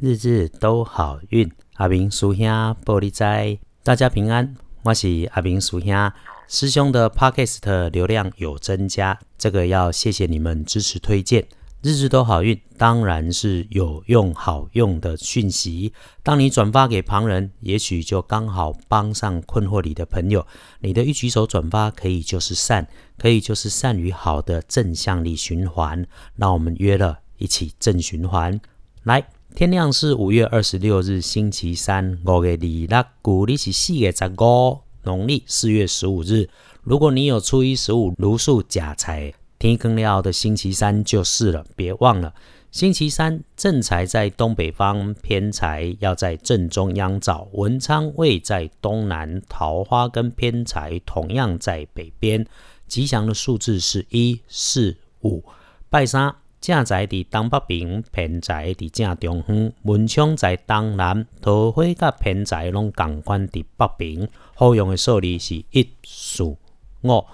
日日都好运。阿明师兄报你知，大家平安，我是阿明师兄。师兄的 Podcast 流量有增加，这个要谢谢你们支持推荐。日日都好运当然是有用好用的讯息，当你转发给旁人，也许就刚好帮上困惑你的朋友。你的一举手转发可以就是善，可以就是善与好的正向力循环。那我们约了一起正循环。来，天亮是5月26日星期三，5月26日，古历是4月15，农历4月15日。如果你有初一十五如数家财，天光了的星期三就是了，别忘了。星期三正财在东北方，偏财要在正中央找，文昌位在东南，桃花跟偏财同样在北边。吉祥的数字是1、4、5。拜三正财在东北边，偏财在正中央，文昌在东南，桃花甲偏财拢同款在北边。好用的数字是1、4、5。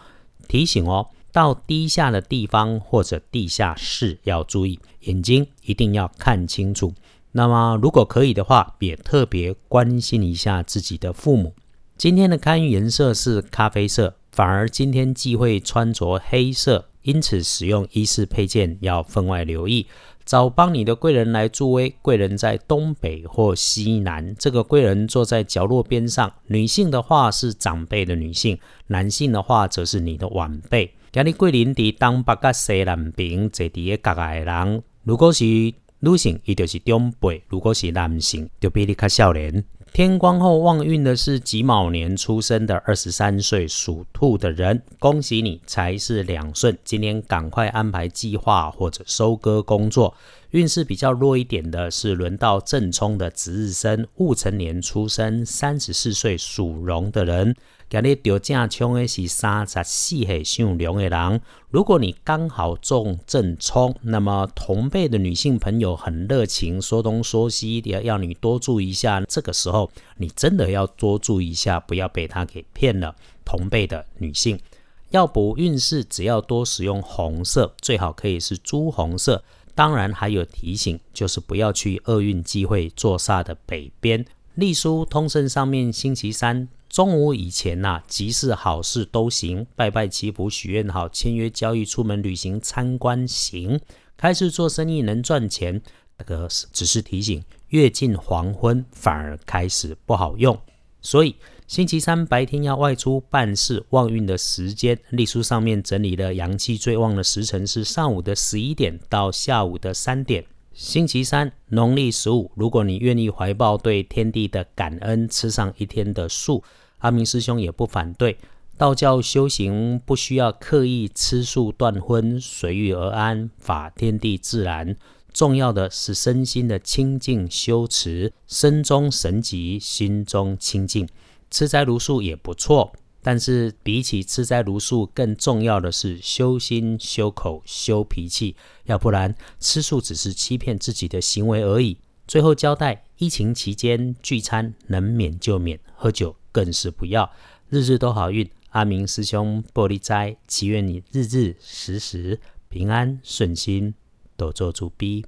提醒哦，到低下的地方或者地下室要注意，眼睛一定要看清楚。那么如果可以的话，也特别关心一下自己的父母。今天的开运颜色是咖啡色，反而今天忌讳穿着黑色，因此使用衣饰配件要分外留意。找帮你的贵人来助威，贵人在东北或西南，这个贵人坐在角落边上，女性的话是长辈的女性，男性的话则是你的晚辈。今日贵人在东北甲西南边，坐伫个角下的人，如果是女性，伊就是长辈；如果是男性，就比你较少年。天光后旺运的是己卯年出生的23岁属兔的人，恭喜你，财是两顺，今天赶快安排计划或者收割工作。运势比较弱一点的是轮到正冲的值日生，戊辰年出生34岁属龙的人，今日得正冲的是34岁属龙的人。如果你刚好中正冲，那么同辈的女性朋友很热情，说东说西，要你多注意一下。这个时候你真的要多注意一下，不要被他给骗了。同辈的女性要补运势，只要多使用红色，最好可以是朱红色。当然还有提醒，就是不要去厄运忌讳坐煞的北边。隶书通胜上面星期三中午以前吉事好事都行，拜拜祈福许愿好，签约交易出门旅行参观行，开始做生意能赚钱。这个只是提醒，越近黄昏反而开始不好用，所以星期三白天要外出办事。旺运的时间，历书上面整理了阳气最旺的时辰是上午的11点到下午的3点。星期三农历15，如果你愿意怀抱对天地的感恩，吃上一天的素，阿明师兄也不反对。道教修行不需要刻意吃素断荤，随遇而安，法天地自然。重要的是身心的清净修持，身中神寂，心中清净。吃斋茹素也不错，但是比起吃斋茹素，更重要的是修心、修口、修脾气，要不然吃素只是欺骗自己的行为而已。最后交代，疫情期间聚餐能免就免，喝酒更是不要。日日都好运，阿明师兄报你知，祈愿你日日时时平安顺心，多做主逼。